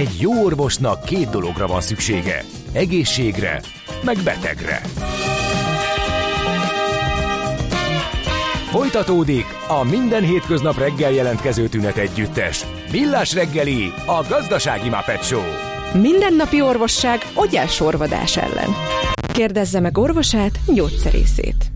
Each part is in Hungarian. Egy jó orvosnak két dologra van szüksége. Egészségre, meg betegre. Folytatódik a minden hétköznap reggel jelentkező tünetegyüttes. Millásreggeli, a gazdasági Muppet Show. Mindennapi orvosság ogyásorvadás ellen. Kérdezze meg orvosát, gyógyszerészét.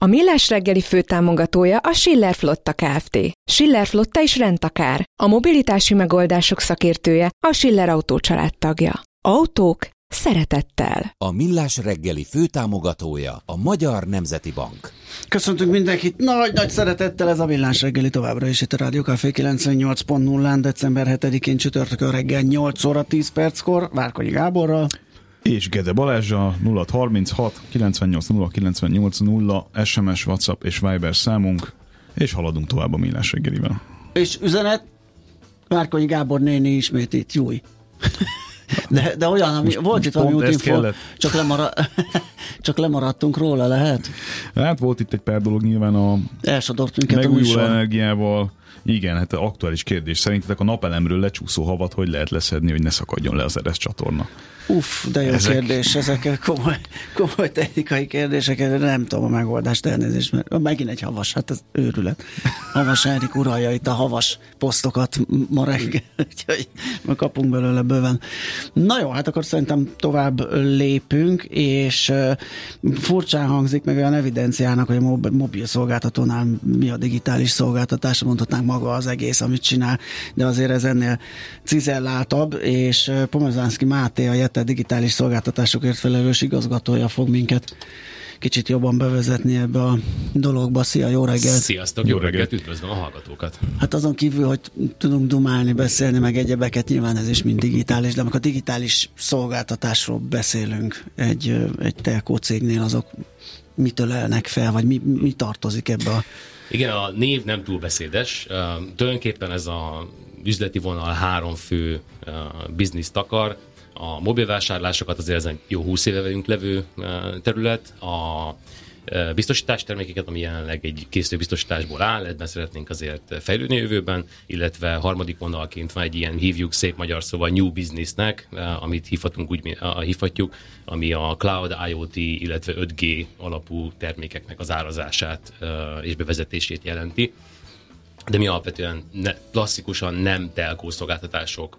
A Millás reggeli főtámogatója a Schiller Flotta Kft. Schiller Flotta is rendtakár, a mobilitási megoldások szakértője, a Schiller Autó család tagja. Autók szeretettel. A Millás reggeli főtámogatója a Magyar Nemzeti Bank. Köszöntünk mindenkit nagy-nagy szeretettel, ez a Millás reggeli továbbra is itt a Rádió Káfé 98.0-án, december 7-én csütörtökön reggel 8 óra 10 perckor Várkonyi Gáborral. És Gede Balázsa 0636 98 0 98 0 SMS, WhatsApp és Viber számunk, és haladunk tovább a Millás reggelivel. És üzenet, Várkonyi Gábor néni ismét itt, júj! De olyan, ami, volt itt valami útinfó, csak lemaradtunk róla, lehet? Hát volt itt egy pár dolog, nyilván a megújuló energiával. Igen, hát aktuális kérdés. Szerintetek a napelemről lecsúszó havat hogy lehet leszedni, hogy ne szakadjon le az ereszcsatorna? Uff, de jó kérdés. Ezek komoly technikai kérdések. Nem tudom a megoldást, elnézést, mert megint egy havas, hát ez őrület. Havas Enrik uralja itt a havas posztokat ma reggel, úgyhogy kapunk belőle bőven. Na jó, hát akkor szerintem tovább lépünk, és furcsán hangzik meg olyan evidenciának, hogy a mobil szolgáltatónál mi a digitális szolgáltatás, mondhatnánk maga az egész, amit csinál, de azért ez ennél cizelláltabb, és Pomozsánszki Máté, a Jete digitális szolgáltatásokért felelős igazgatója fog minket kicsit jobban bevezetni ebbe a dologba. Szia, jó reggelt! Sziasztok, jó reggelt, üdvözlöm a hallgatókat! Hát azon kívül, hogy tudunk dumálni, beszélni, meg egyebeket, nyilván ez is mind digitális, de amikor digitális szolgáltatásról beszélünk egy telkó cégnél, azok mitől ölelnek fel, vagy mi tartozik ebbe a... Igen, a név nem túl beszédes. Tulajdonképpen ez a üzleti vonal három fő bizniszt takar. A mobilvásárlásokat, azért ezen jó 20 éve velünk levő terület, a biztosítás termékeket, ami jelenleg egy készülőbiztosításból áll, ebben szeretnénk azért fejlődni a jövőben, illetve harmadik vonalként van egy ilyen, hívjuk szép magyar szóval new businessnek, amit hívhatjuk, ami a cloud, IoT, illetve 5G alapú termékeknek az árazását és bevezetését jelenti. De mi alapvetően klasszikusan nem telkó szolgáltatások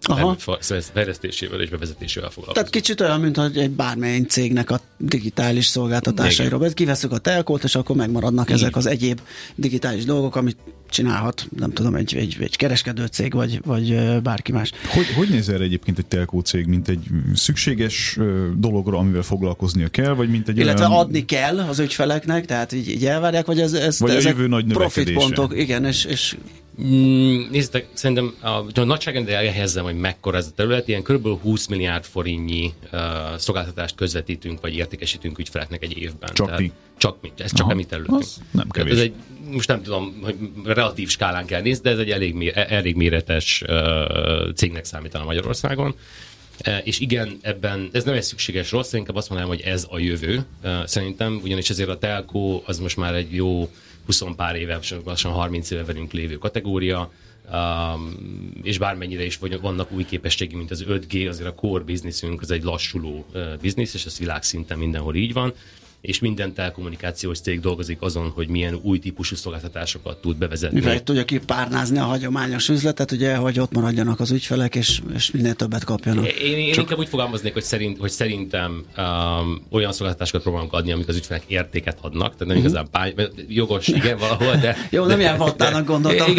fejlesztésével és bevezetésével foglalkozunk. Tehát kicsit olyan, mint egy bármely cégnek a digitális szolgáltatásairól. Igen. Kiveszünk a telkót, és akkor megmaradnak ezek az egyéb digitális dolgok, amit csinálhat, nem tudom, egy kereskedő cég, vagy bárki más. Hogy néz erre egyébként egy telkó cég, mint egy szükséges dologra, amivel foglalkoznia kell, vagy mint egy... Illetve olyan... adni kell az ügyfeleknek, tehát így elvárják, vagy ez vagy ezek profitpontok, igen, és nézzétek, szerintem a nagyságrendel elhelyezzem, hogy mekkora ez a terület, ilyen kb. 20 milliárd forintnyi szolgáltatást közvetítünk, vagy értékesítünk ügyfeleknek egy évben. Csak mi. Ez csak a mi területünk. Nem kevés. Ez egy, most nem tudom, hogy relatív skálán kell nézni, de ez egy elég méretes cégnek számítana Magyarországon. És igen, ebben ez nem egy szükséges rossz, inkább azt mondanám, hogy ez a jövő. Szerintem, ugyanis ezért a telco az most már egy jó 20 pár éve, lassan 30 éve velünk lévő kategória, és bármennyire is vannak új képességi, mint az 5G, azért a core bizniszünk az egy lassuló biznisz, és ez világszinten mindenhol így van, és minden telekommunikációs cég dolgozik azon, hogy milyen új típusú szolgáltatásokat tud bevezetni. Mivel tudja kipárnázni a hagyományos üzletet, ugye, hogy ott maradjanak az ügyfelek, és minél többet kapjanak. Én inkább úgy fogalmaznék, hogy szerintem olyan szolgáltatásokat próbálunk adni, amik az ügyfelek értéket adnak, tehát nem igazán jogos, igen, valahol, de... Jó, nem ilyen vattának gondoltam,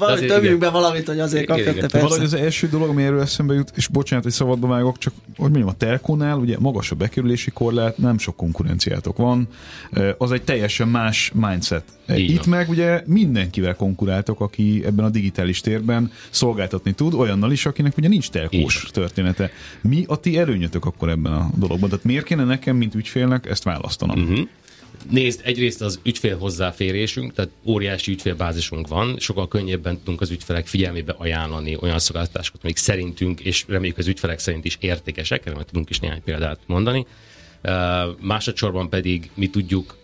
hogy többjünk be valamit, hogy azért kapjak, de persze. Valahogy az első dolog, ami erről eszembe jut, és bocsánat, hogy szabadba vágok, csak hogy mondjam, a telkonál ugye magas a bekerülési korlát, nem sok konkurenciátok van, az egy teljesen más mindset. Itt meg ugye mindenkivel konkuráltok, aki ebben a digitális térben szolgáltatni tud, olyannal is, akinek ugye nincs telkós története. Mi a ti erőnyötök akkor ebben a dologban? Tehát miért kéne nekem, mint ügyfélnek ezt választanom? Uh-huh. Nézd, egyrészt az ügyfél hozzáférésünk, tehát óriási ügyfélbázisunk van, sokkal könnyebben tudunk az ügyfelek figyelmébe ajánlani olyan szolgáltatásokat, amik szerintünk, és reméljük az ügyfelek szerint is értékesek, erre tudunk is néhány példát mondani. Másodszorban pedig mi tudjuk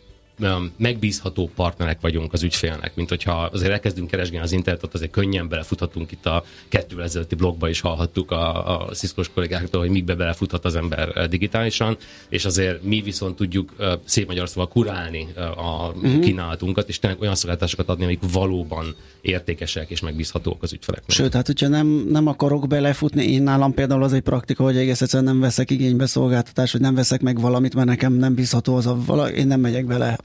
megbízható partnerek vagyunk az ügyfélnek, mint hogyha azért elkezdünk keresgélni az internetet, azért könnyen belefuthatunk, itt a 2 ezelőtti blogba is hallhattuk a Cisco-s kollégáktól, hogy mikbe belefuthat az ember digitálisan, és azért mi viszont tudjuk szép magyar szóval kurálni a kínálatunkat, és tényleg olyan szolgáltatásokat adni, amik valóban értékesek és megbízhatók az ügyfeleknek. Sőt, hát hogyha nem akarok belefutni, én nálam például az egy praktika, hogy egész egyszerűen nem veszek igénybe szolgáltatást, hogy nem veszek meg valamit, mert nekem nem bízható az én nem megyek bele.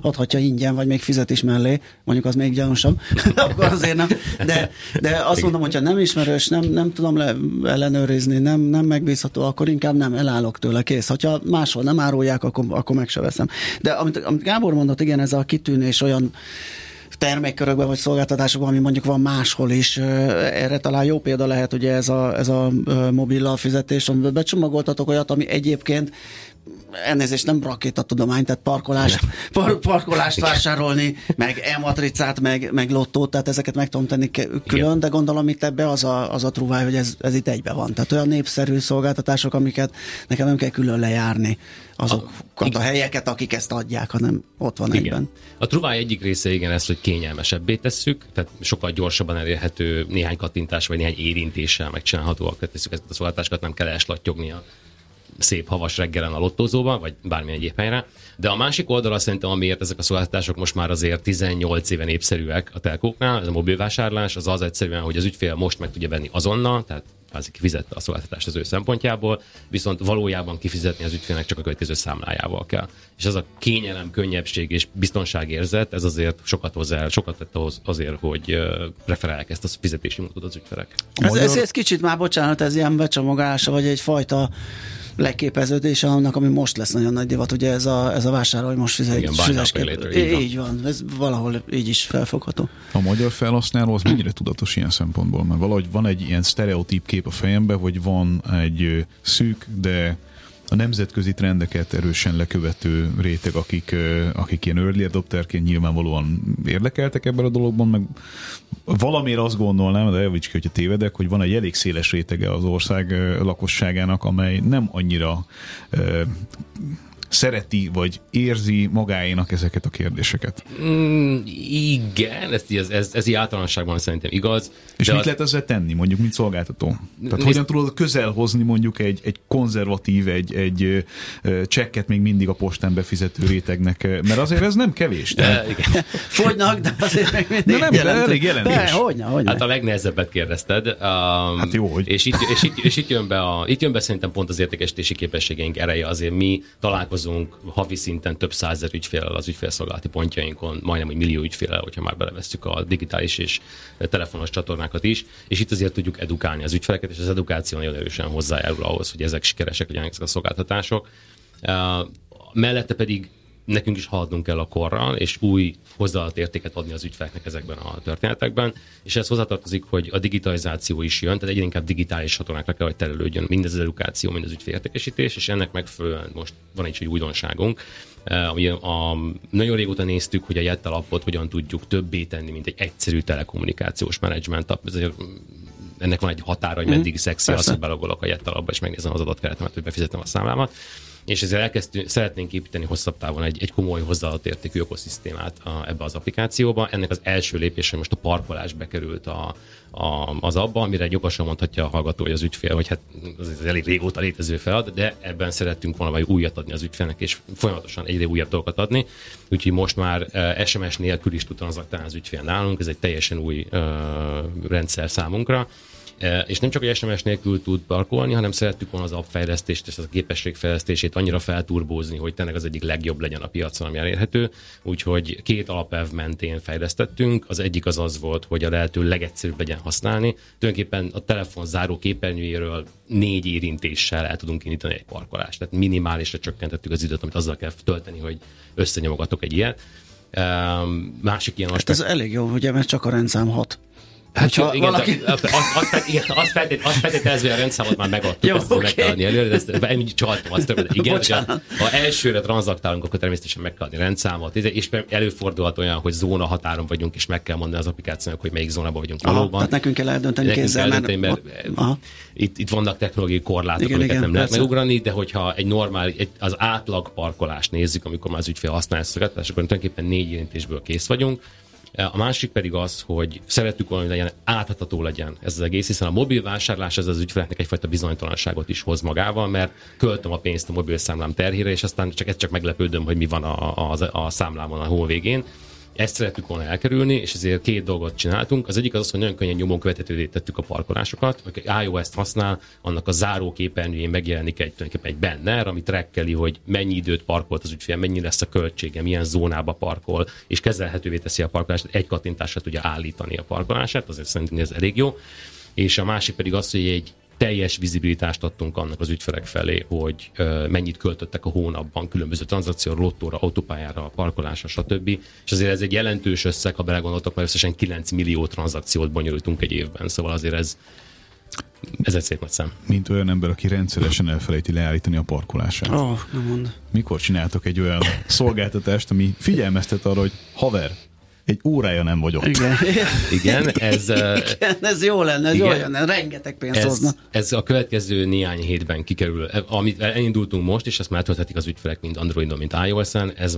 Adhatja ingyen, vagy még fizet is mellé, mondjuk az még gyanúsabb, akkor azért nem. De azt mondom, hogyha nem ismerős, nem tudom ellenőrizni, nem megbízható, akkor inkább nem elállok tőle, kész. Ha máshol nem árulják, akkor meg se veszem. De amit Gábor mondott, igen, ez a kitűnés olyan termékkörökben vagy szolgáltatásokban, ami mondjuk van máshol is. Erre talán jó példa lehet ugye ez a mobillal fizetés, amiben becsomagoltatok olyat, ami egyébként elnézést nem rakétatudomány, tehát parkolást vásárolni, meg e-matricát, meg lottót, tehát ezeket meg tudom tenni külön, de gondolom itt ebbe az a trúváj, hogy ez itt egybe van. Tehát olyan népszerű szolgáltatások, amiket nekem nem kell külön lejárni azokat a helyeket, akik ezt adják, hanem ott van egyben. A trúváj egyik része igen ez, hogy kényelmesebbé tesszük, tehát sokkal gyorsabban elérhető néhány kattintás, vagy néhány érintéssel megcsinálhatóak tesszük ezt a szolgáltatásokat, nem kell eslatyognia szép havas reggelen a lottózóban, vagy bármilyen egyéb helyre. De a másik oldala szerintem, amiért ezek a szolgáltatások most már azért 18 éve népszerűek a telkóknál, ez a mobilvásárlás, az egyszerűen, hogy az ügyfél most meg tudja venni azonnal, tehát az kifizette a szolgáltatást az ő szempontjából, viszont valójában kifizetni az ügyfélnek csak a következő számlájával kell. És ez a kényelem, könnyebbség és biztonságérzet, ez azért sokat hozzá, sokat tett azért, hogy preferálják ezt a fizetési módot az ügyfelek. Ez kicsit már, bocsánat, ez ilyen becsomagolása, vagy egyfajta leképeződése annak, ami most lesz nagyon nagy divat, ugye ez a vásárolj most fizet. Így van, ez valahol így is felfogható. A magyar felhasználó az mennyire tudatos ilyen szempontból? Mert valahogy van egy ilyen sztereotíp kép a fejemben, hogy van egy szűk, de a nemzetközi trendeket erősen lekövető réteg, akik ilyen early adopterként nyilvánvalóan érdekeltek ebben a dologban, meg valamiért azt gondolnám, de javíts ki, hogyha tévedek, hogy van egy elég széles rétege az ország lakosságának, amely nem annyira szereti, vagy érzi magáénak ezeket a kérdéseket. Igen, ez így általánosságban szerintem igaz. És mit lehet ezzel tenni, mondjuk, mint szolgáltató? Tehát hogyan tudod közel hozni mondjuk egy konzervatív, egy csekket még mindig a postán befizető rétegnek? Mert azért ez nem kevés. Fogynak, de azért meg mindig elég jelentős. Hát a legnehezebbet kérdezted. Hát jó, hogy. És itt jön be szerintem pont az értékesítési képességeink ereje. Azért mi találkozunk havi szinten több 100 000 ügyféllel az ügyfélszolgálati pontjainkon, majdnem 1 millió ügyféllel, hogyha már belevesszük a digitális és telefonos csatornákat is, és itt azért tudjuk edukálni az ügyfeleket, és az edukáció nagyon erősen hozzájárul ahhoz, hogy ezek sikeresek legyenek ezek a szolgáltatások. Mellette pedig nekünk is haladnunk kell a korral, és új hozzáadott értéket adni az ügyfeleknek ezekben a történetekben, és ez hozzátartozik, hogy a digitalizáció is jön, tehát egyre inkább digitális csatornákra kell, hogy terelődjön mindez az edukáció, mindez az ügyfélértékesítés, és ennek megfelelően most van egy újdonságunk, ami nagyon régóta néztük, hogy a Jete appot hogyan tudjuk többé tenni, mint egy egyszerű telekommunikációs menedzsment app. Ennek van egy határa, hogy meddig szexi az, hogy belogolok a Jete appba, és megnézem az adatkeretemet, hogy befizetem a számlámat. És ezzel szeretnénk építeni hosszabb távon egy komoly hozzáadott értékű ökoszisztémát ebbe az applikációba. Ennek az első lépése most a parkolás bekerült az abba, amire jogosan mondhatja a hallgató, hogy az ügyfél, hogy hát ez elég régóta létező feladat, de ebben szerettünk valami újat adni az ügyfélnek, és folyamatosan egyre újabb dolgokat adni. Úgyhogy most már SMS nélkül is tud tranzaktálni az ügyfél nálunk, ez egy teljesen új rendszer számunkra. És nem csak egy SMS nélkül tud parkolni, hanem szerettük volna az appfejlesztést és a képességfejlesztését annyira felturbózni, hogy tényleg az egyik legjobb legyen a piacon, ami elérhető. Úgyhogy 2 alapelv mentén fejlesztettünk. Az egyik az volt, hogy a lehető legegyszerűbb legyen használni. Tulajdonképpen a telefon záró képernyőjéről 4 érintéssel el tudunk indítani egy parkolást. Tehát minimálisra csökkentettük az időt, amit azzal kell tölteni, hogy összenyomogatok egy ilyet. Másik ilyen aspektus. Ez elég jó, ugye, mert csak a rendszám 6. Hát csak igen, valaki... azt feltételezve a rendszámot már megadtuk, azt okay. Meg kell adni előre, ezt csaltam, azt többet. Igen, ha elsőre tranzaktálunk, akkor természetesen meg kell adni a rendszámot, és előfordulhat olyan, hogy zóna határon vagyunk, és meg kell mondani az applikációnak, hogy melyik zónában vagyunk valóban. Tehát nekünk kell eldönteni kézzel, mert itt vannak technológiai korlátok, igen, amiket igen, nem lehet megugrani, de hogyha egy normál, az átlag parkolást nézzük, amikor már az ügyfél használja ezt a szolgáltatást, akkor tulajdonképpen 4 érintésből kész vagyunk. A másik pedig az, hogy szerettük volna, hogy legyen, áthatható legyen ez az egész, hiszen a mobil vásárlás az ügyfeleknek egyfajta bizonytalanságot is hoz magával, mert költöm a pénzt a mobil számlám terhére, és aztán csak meglepődöm, hogy mi van a számlámon a hó végén. Ezt szerettük volna elkerülni, és ezért két dolgot csináltunk. Az egyik az, hogy nagyon könnyen nyomon követhetővé tettük a parkolásokat. Aki iOS-t használ, annak a záróképernyőjén megjelenik egy banner, ami trackeli, hogy mennyi időt parkolt az ügyfél, mennyi lesz a költsége, milyen zónába parkol, és kezelhetővé teszi a parkolást, egy kattintásra tudja állítani a parkolását, azért szerintem ez elég jó. És a másik pedig az, hogy egy teljes vizibilitást adtunk annak az ügyfelek felé, hogy mennyit költöttek a hónapban különböző tranzakcióra, lottóra, autópályára, parkolásra, stb. És azért ez egy jelentős összeg, ha belegondoltok, mert összesen 9 millió tranzakciót bonyolítunk egy évben, szóval azért ez egy szép nagy szám. Mint olyan ember, aki rendszeresen elfelejti leállítani a parkolását. Nem mond. Mikor csináltok egy olyan szolgáltatást, ami figyelmeztet arra, hogy haver, egy órája nem vagyok. Igen, ez jó lenne, rengeteg pénzt hozna. Ez a következő néhány hétben kikerül. Amit elindultunk most, és ezt már tölthetik az ügyfelek mind Androidon, mint iOS-en, ez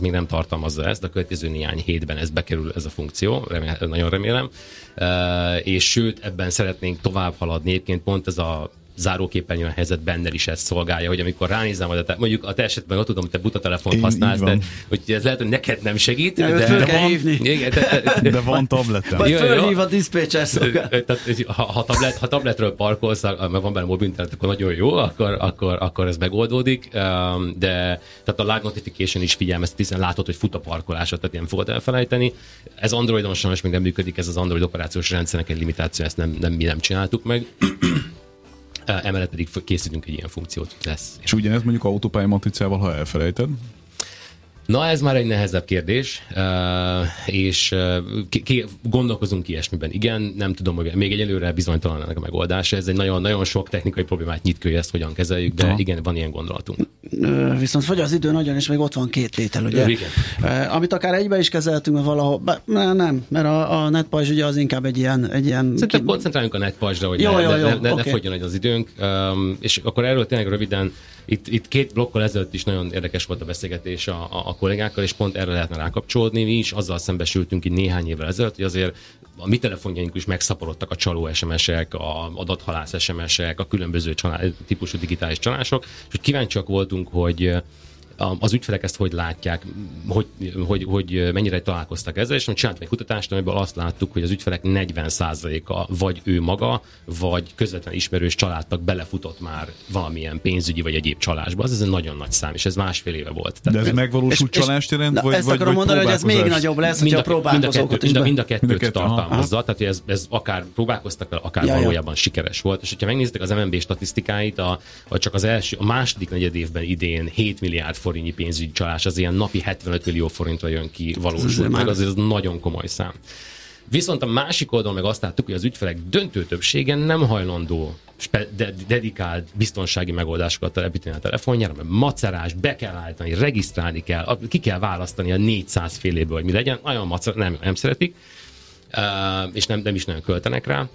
még nem tartalmazza ezt, de a következő néhány hétben ez bekerül, ez a funkció, nagyon remélem. És sőt, ebben szeretnénk tovább haladni. Egyébként pont ez a záróképernyőn helyzet benne is ezt szolgálja, hogy amikor ránézem, mondjuk a te esetben ott tudom, hogy te buta telefont használsz, de hogy ez lehet, hogy neked nem segít. De van tabletem. Vagy fölhív a diszpécser szolgálat. Ha tabletről parkolsz, mert van benne mobil internet, akkor nagyon jó, akkor ez megoldódik, de tehát a live notification is figyelmeztet, hiszen látod, hogy fut a parkolásod, tehát nem fogod elfelejteni. Ez Androidon sajnos még nem működik, ez az Android operációs rendszernek egy limitáció, ezt mi nem csináltuk meg. Emellett pedig készítünk egy ilyen funkciót, lesz. És ugyanez mondjuk autópálya matricával, ha elfelejted? Na, ez már egy nehezebb kérdés, és gondolkozunk ilyesmiben. Igen, nem tudom, hogy még egyelőre bizonytalan ennek a megoldása. Ez egy nagyon-nagyon sok technikai problémát nyit ki, hogy ezt hogyan kezeljük, de igen, van ilyen gondolatunk. Viszont fogy az idő nagyon, és még ott van két tétel, ugye? Amit akár egybe is kezeltünk, mert valahol... Nem, mert a netpajzs ugye az inkább egy ilyen... Szerintem koncentráljunk a netpajzsra, hogy ne fogyjon egy az időnk. És akkor erről tényleg röviden... Itt két blokkal ezelőtt is nagyon érdekes volt a beszélgetés a kollégákkal, és pont erre lehetne rákapcsolódni. Mi is azzal szembesültünk itt néhány évvel ezelőtt, hogy azért a mi telefonjaink is megszaporodtak a csaló SMS-ek, a adathalász SMS-ek, a különböző típusú digitális csalások, és hogy kíváncsiak voltunk, hogy az ügyfelek ezt hogy látják, hogy mennyire találkoztak ezzel, és csináltam egy kutatást, amiből azt láttuk, hogy az ügyfelek 40%-a vagy ő maga, vagy közvetlen ismerős családtag belefutott már valamilyen pénzügyi vagy egyéb csalásba. Ez egy nagyon nagy szám, és ez másfél éve volt. Tehát de ez megvalósult csalást jelent, vagy ezt akarom mondani, hogy ez még nagyobb lesz, hogyha próbálkozókat is be. Mind a kettőt tartalmazza, tehát ez akár próbálkoztak el, akár valójában sikeres volt. És hogyha megnéztek az MNB statisztikáit, csak az első, a második negyedévben idén 7 milliárd forintnyi pénzügyi csalás, az ilyen napi 75 millió forintra jön ki, valósul meg, azért ez nagyon komoly szám. Viszont a másik oldalon meg azt láttuk, hogy az ügyfelek döntő többsége nem hajlandó dedikált biztonsági megoldásokat telepíteni a telefonjára, mert macerás, be kell állítani, regisztrálni kell, ki kell választani a 400 féléből, hogy mi legyen, olyan macerás, nem szeretik, és nem is nagyon költenek rá.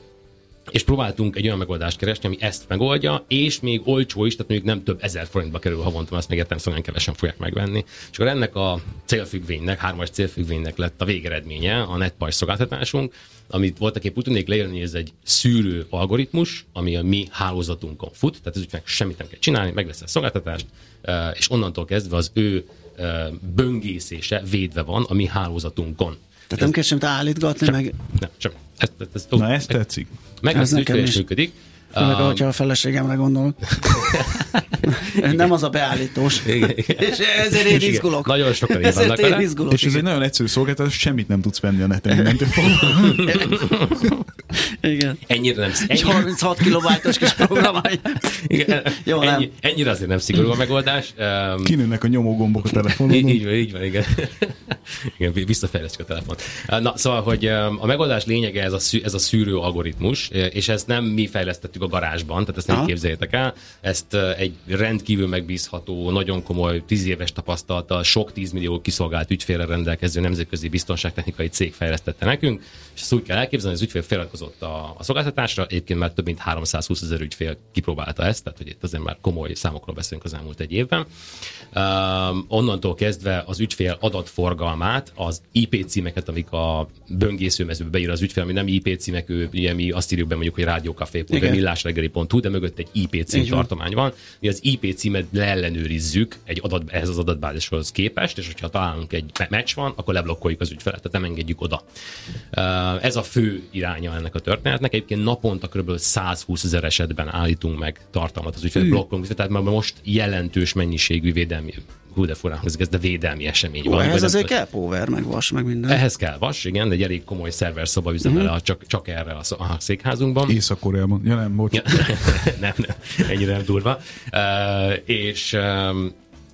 És próbáltunk egy olyan megoldást keresni, ami ezt megoldja, és még olcsó is, tehát mondjuk nem több 1000 forintba kerül havonta, azt még értem, szóval nagyon kevesen fogják megvenni. És akkor ennek a célfüggvénynek, 3-as célfüggvénynek lett a végeredménye a netpajzs szolgáltatásunk, amit voltaképp úgy tudnék leírni, hogy ez egy szűrő algoritmus, ami a mi hálózatunkon fut, tehát az ügyfélnek semmit nem kell csinálni, megveszi a szolgáltatást, és onnantól kezdve az ő böngészése védve van a mi hálózatunkon. Tehát nem kell semmit állítgatni, ez tetszik. Meg ez nekem is működik. Főleg, hogyha a feleségemre gondolok. Nem az a beállítós. És ezért én izgulok. Nagyon sokan így vannak vele. És ez egy nagyon egyszerű szolgáltatás, semmit nem tudsz venni a neten. Igen. Ennyire nem szigorú. 36 kilobájtos kis programány. Ennyire azért nem szigorú a megoldás. Kinőnek a nyomógombok a telefonon. Így van, igen. Igen, visszafejlesztjük a telefont. Na, szóval, hogy a megoldás lényege ez a szűrő algoritmus, és ezt nem mi fejlesztettük a garázsban, tehát ezt nem képzeljétek el. Ezt egy rendkívül megbízható, nagyon komoly, 10 éves tapasztalattal, sok 10 millió kiszolgált ügyfélre rendelkező nemzetközi biztonságtechnikai cég fejlesztette nekünk, és ezt úgy kell elképzelni, hogy az ügyfél feliratkozott a szolgáltatásra, egyébként már több mint 320 000 ügyfél kipróbálta ezt, tehát hogy itt azért már komoly számokról beszélünk az elmúlt egy évben. Onnantól kezdve az ügyfél adatforgalmát, az IP címeket, amik a böngészőmezőbe beír az ügyfél, ami nem IP címek, mi azt írjuk be mondjuk, hogy Rádió Káfé, Millásreggeli.hu, de mögött egy IP cím tartomány van. Mi az IP címet leellenőrizzük ehhez az adatbázishoz képest, és hogyha találunk egy meccs van, akkor leblokkoljuk az ügyfelet, tehát nem engedjük oda. Ez a fő iránya ennek a történetnek. Egyébként naponta kb. 120 000 esetben állítunk meg tartalmat az ügyfelet, blokkolunk, tehát már most jelentős mennyiségű védelmi, hú de furán hozzik, ez de védelmi esemény van. Ehhez azért kell power, meg vas, meg minden. Ehhez kell vas, igen, de egy elég komoly szerver szoba üzemel csak erre a székházunkban. Észak-Koreában. Ja nem, bocs. nem, ennyire nem durva.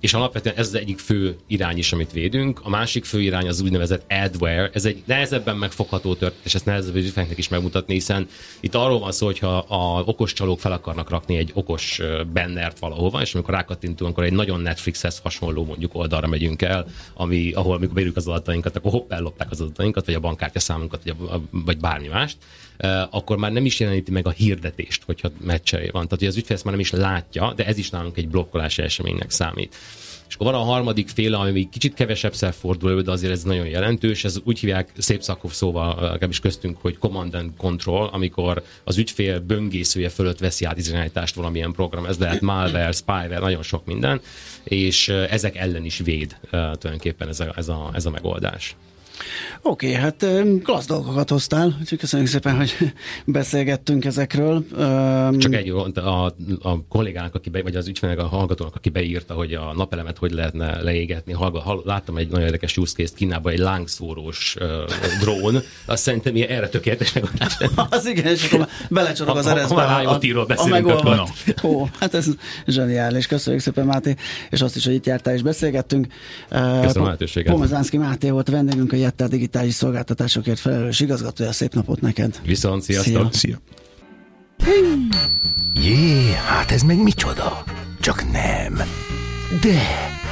És alapvetően ez az egyik fő irány is, amit védünk. A másik fő irány az úgynevezett adware. Ez egy nehezebben megfogható történet, és ezt nehezebb ügyfeleknek is megmutatni, hiszen itt arról van szó, hogyha a okos csalók fel akarnak rakni egy okos bannert valahova, és amikor rákattintunk, akkor egy nagyon Netflixhez hasonló mondjuk oldalra megyünk el, ahol amikor beírjuk az adatainkat, akkor hopp, ellopták az adatainkat, vagy a bankkártyaszámunkat, vagy bármi mást, akkor már nem is jeleníti meg a hirdetést, hogyha meccselé van. Tehát, hogy az ügyfél ezt már nem is látja, de ez is nálunk egy blokkolási eseménynek számít. És akkor van a harmadik féle, ami még kicsit kevesebbszer fordul elő, de azért ez nagyon jelentős. Ez úgy hívják szép szakov szóval is köztünk, hogy command and control, amikor az ügyfél böngészője fölött veszi át irányítást valamilyen program. Ez lehet malware, spyware, nagyon sok minden, és ezek ellen is véd tulajdonképpen ez a megoldás. Oké, hát klassz dolgokat hoztál, úgyhogy köszönjük szépen, hogy beszélgettünk ezekről. Csak egy a kollégánk, vagy az ügyfélnek, a hallgatónak, aki beírta, hogy a napelemet hogy lehetne leégetni. Láttam egy nagyon érdekes use case-t Kínában, egy lángszórós drón. Azt szerintem ilyen erre tökéletes megoldás. Az igen, és akkor belecsorog az ereszbe a megoldás. Hát ez zseniális. Köszönjük szépen, Máté, és azt is, hogy itt jártál és beszélgettünk. Köszönöm a lehetőséget. Pomozsánszki Máté volt vendégünk, a Jete digitális szolgáltatásokért felelős igazgatója. Szép napot neked! Viszont, sziasztok! Szia! Jé, hát ez meg micsoda? Csak nem. De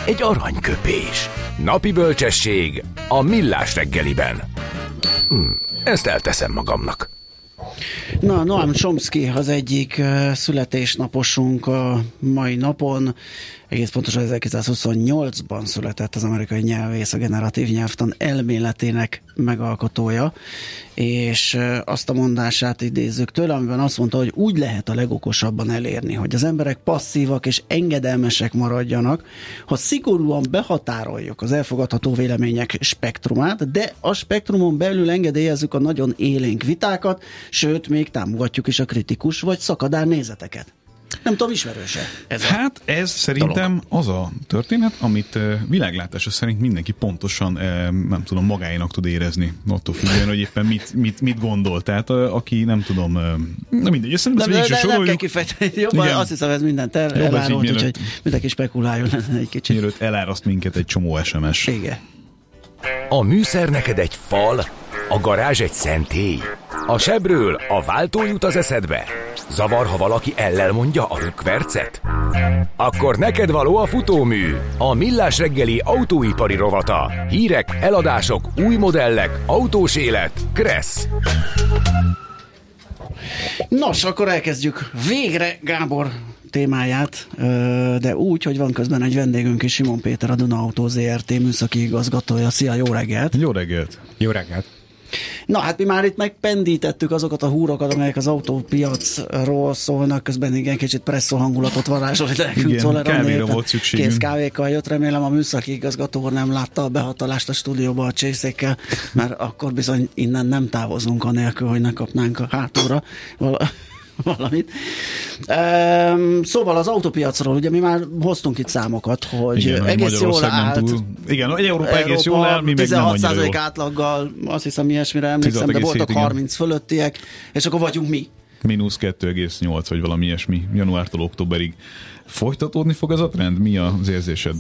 egy aranyköpés. Napi bölcsesség a Millás reggeliben. Ezt elteszem magamnak. Na, Noam Chomsky az egyik születésnaposunk a mai napon. Egész pontosan 1928-ban született az amerikai nyelvész, a generatív nyelvtan elméletének megalkotója, és azt a mondását idézzük tőle, amiben azt mondta, hogy úgy lehet a legokosabban elérni, hogy az emberek passzívak és engedelmesek maradjanak, ha szigorúan behatároljuk az elfogadható vélemények spektrumát, de a spektrumon belül engedélyezzük a nagyon élénk vitákat, sőt, még támogatjuk is a kritikus vagy szakadár nézeteket. Nem tudom, ismerőse. Hát ez szerintem dolog. Az a történet, amit világlátása szerint mindenki pontosan, nem tudom, magáénak tud érezni. Attól függően, hogy éppen mit gondol. Tehát aki nem tudom, na mindegy, ezt szerintem végig is soroljuk. Nem kell kifejteni. Jobban azt hiszem, ez mindent elárult, úgyhogy mindenki spekuláljon egy kicsit. Mielőtt eláraszt minket egy csomó SMS. Igen. A műszer neked egy fal, a garázs egy szentély. A sebről a váltó jut az eszedbe. Zavar, ha valaki ellel mondja a rükvercet? Akkor neked való a futómű, a Millás reggeli autóipari rovata. Hírek, eladások, új modellek, autós élet, Kressz. Nos, akkor elkezdjük végre Gábor témáját, de úgy, hogy van közben egy vendégünk is, Simon Péter, a Duna Auto Zrt. Műszaki igazgatója. Szia, jó reggelt! Jó reggelt! Jó reggelt! Na hát mi már itt megpendítettük azokat a húrokat, amelyek az autópiacról szólnak, közben igen kicsit presszó hangulatot varázsol, hogy nekünk szól erre. Kész kávékkal jött, remélem a műszaki igazgató nem látta a behatalást a stúdióba a csészékkel, mert akkor bizony innen nem távozunk anélkül, hogy ne kapnánk a hátulra valamit. Szóval az autópiacról, ugye mi már hoztunk itt számokat, hogy igen, egész jól állt. Igen, Európa egész jól áll, mi meg nem annyira jól. 16% átlaggal, azt hiszem ilyesmire emlékszem, de voltak 30 fölöttiek, és akkor vagyunk mi. Mínusz 2,8 vagy valami ilyesmi, januártól októberig. Folytatódni fog az a trend? Mi az érzésed?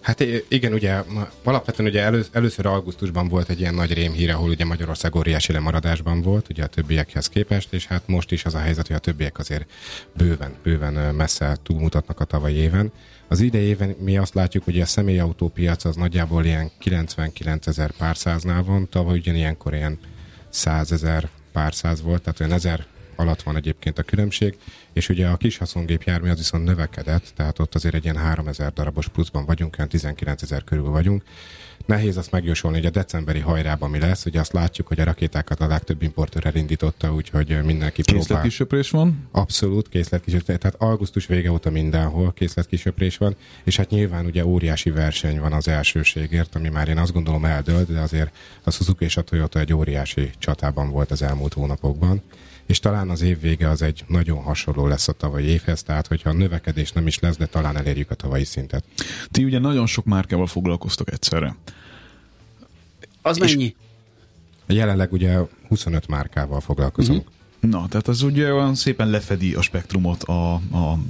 Hát igen, ugye alapvetően ugye először augusztusban volt egy ilyen nagy rémhír, ahol ugye Magyarország óriási lemaradásban volt, ugye a többiekhez képest, és hát most is az a helyzet, hogy a többiek azért bőven messze túlmutatnak a tavalyi éven. Az idei éven mi azt látjuk, hogy a személyautópiac az nagyjából ilyen 99,000 pár száznál van, tavaly ugyanilyenkor ilyen 100,000 pár száz volt, tehát olyan 1000 alatt van egyébként a különbség, és ugye a kis haszongépjármű az viszont növekedett, tehát ott azért egy ilyen 3000 darabos pluszban vagyunk, olyan 19,000 körül vagyunk. Nehéz azt megjósolni, hogy a decemberi hajrában mi lesz, ugye azt látjuk, hogy a rakétákat a legtöbb importőr elindította, úgyhogy mindenki próbál. Készletkisöprés van? Abszolút készletkisöprés, tehát augusztus vége óta mindenhol készletkisöprés van, és hát nyilván ugye óriási verseny van az elsőségért, ami már én azt gondolom eldőlt, de azért a Suzuki és a Toyota egy óriási csatában volt az elmúlt hónapokban. És talán az év vége az egy nagyon hasonló lesz a tavalyi évhez, tehát hogyha a növekedés nem is lesz, de talán elérjük a tavalyi szintet. Ti ugye nagyon sok márkával foglalkoztok egyszerre. Az és mennyi? Jelenleg ugye 25 márkával foglalkozunk. Uh-huh. Na, tehát az ugye olyan szépen lefedi a spektrumot a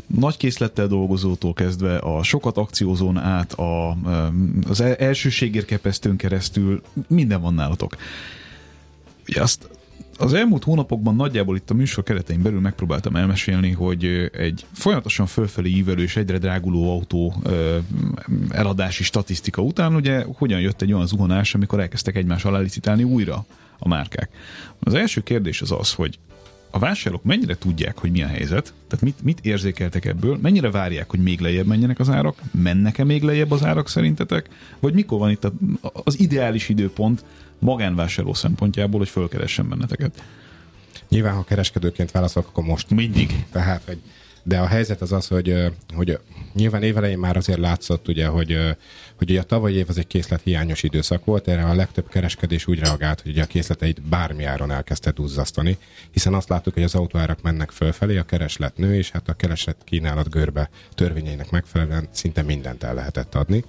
nagy készlettel dolgozótól kezdve, a sokat akciózón át, az elsőségért kepesztőn keresztül, minden van nálatok. Ugye azt az elmúlt hónapokban nagyjából itt a műsor keretein belül megpróbáltam elmesélni, hogy egy folyamatosan fölfelé ívelő és egyre dráguló autó eladási statisztika után ugye hogyan jött egy olyan zuhanás, amikor elkezdtek egymás alá licitálni újra a márkák. Az első kérdés az az, hogy a vásárlók mennyire tudják, hogy mi a helyzet, tehát mit érzékeltek ebből, mennyire várják, hogy még lejjebb menjenek az árak, mennek-e még lejjebb az árak szerintetek, vagy mikor van itt az ideális időpont, magánvásárló szempontjából, hogy fölkeressen benneteket. Nyilván, ha kereskedőként válaszolok, akkor most. Mindig. Tehát, de a helyzet az az, hogy nyilván évelején már azért látszott, ugye, hogy a tavalyi év az egy készlethiányos időszak volt, erre a legtöbb kereskedés úgy reagált, hogy ugye a készleteit bármi áron elkezdte duzzasztani, hiszen azt láttuk, hogy az autóárak mennek fölfelé, a kereslet nő, és hát a kereslet kínálat görbe törvényeinek megfelelően szinte mindent el lehetett adni.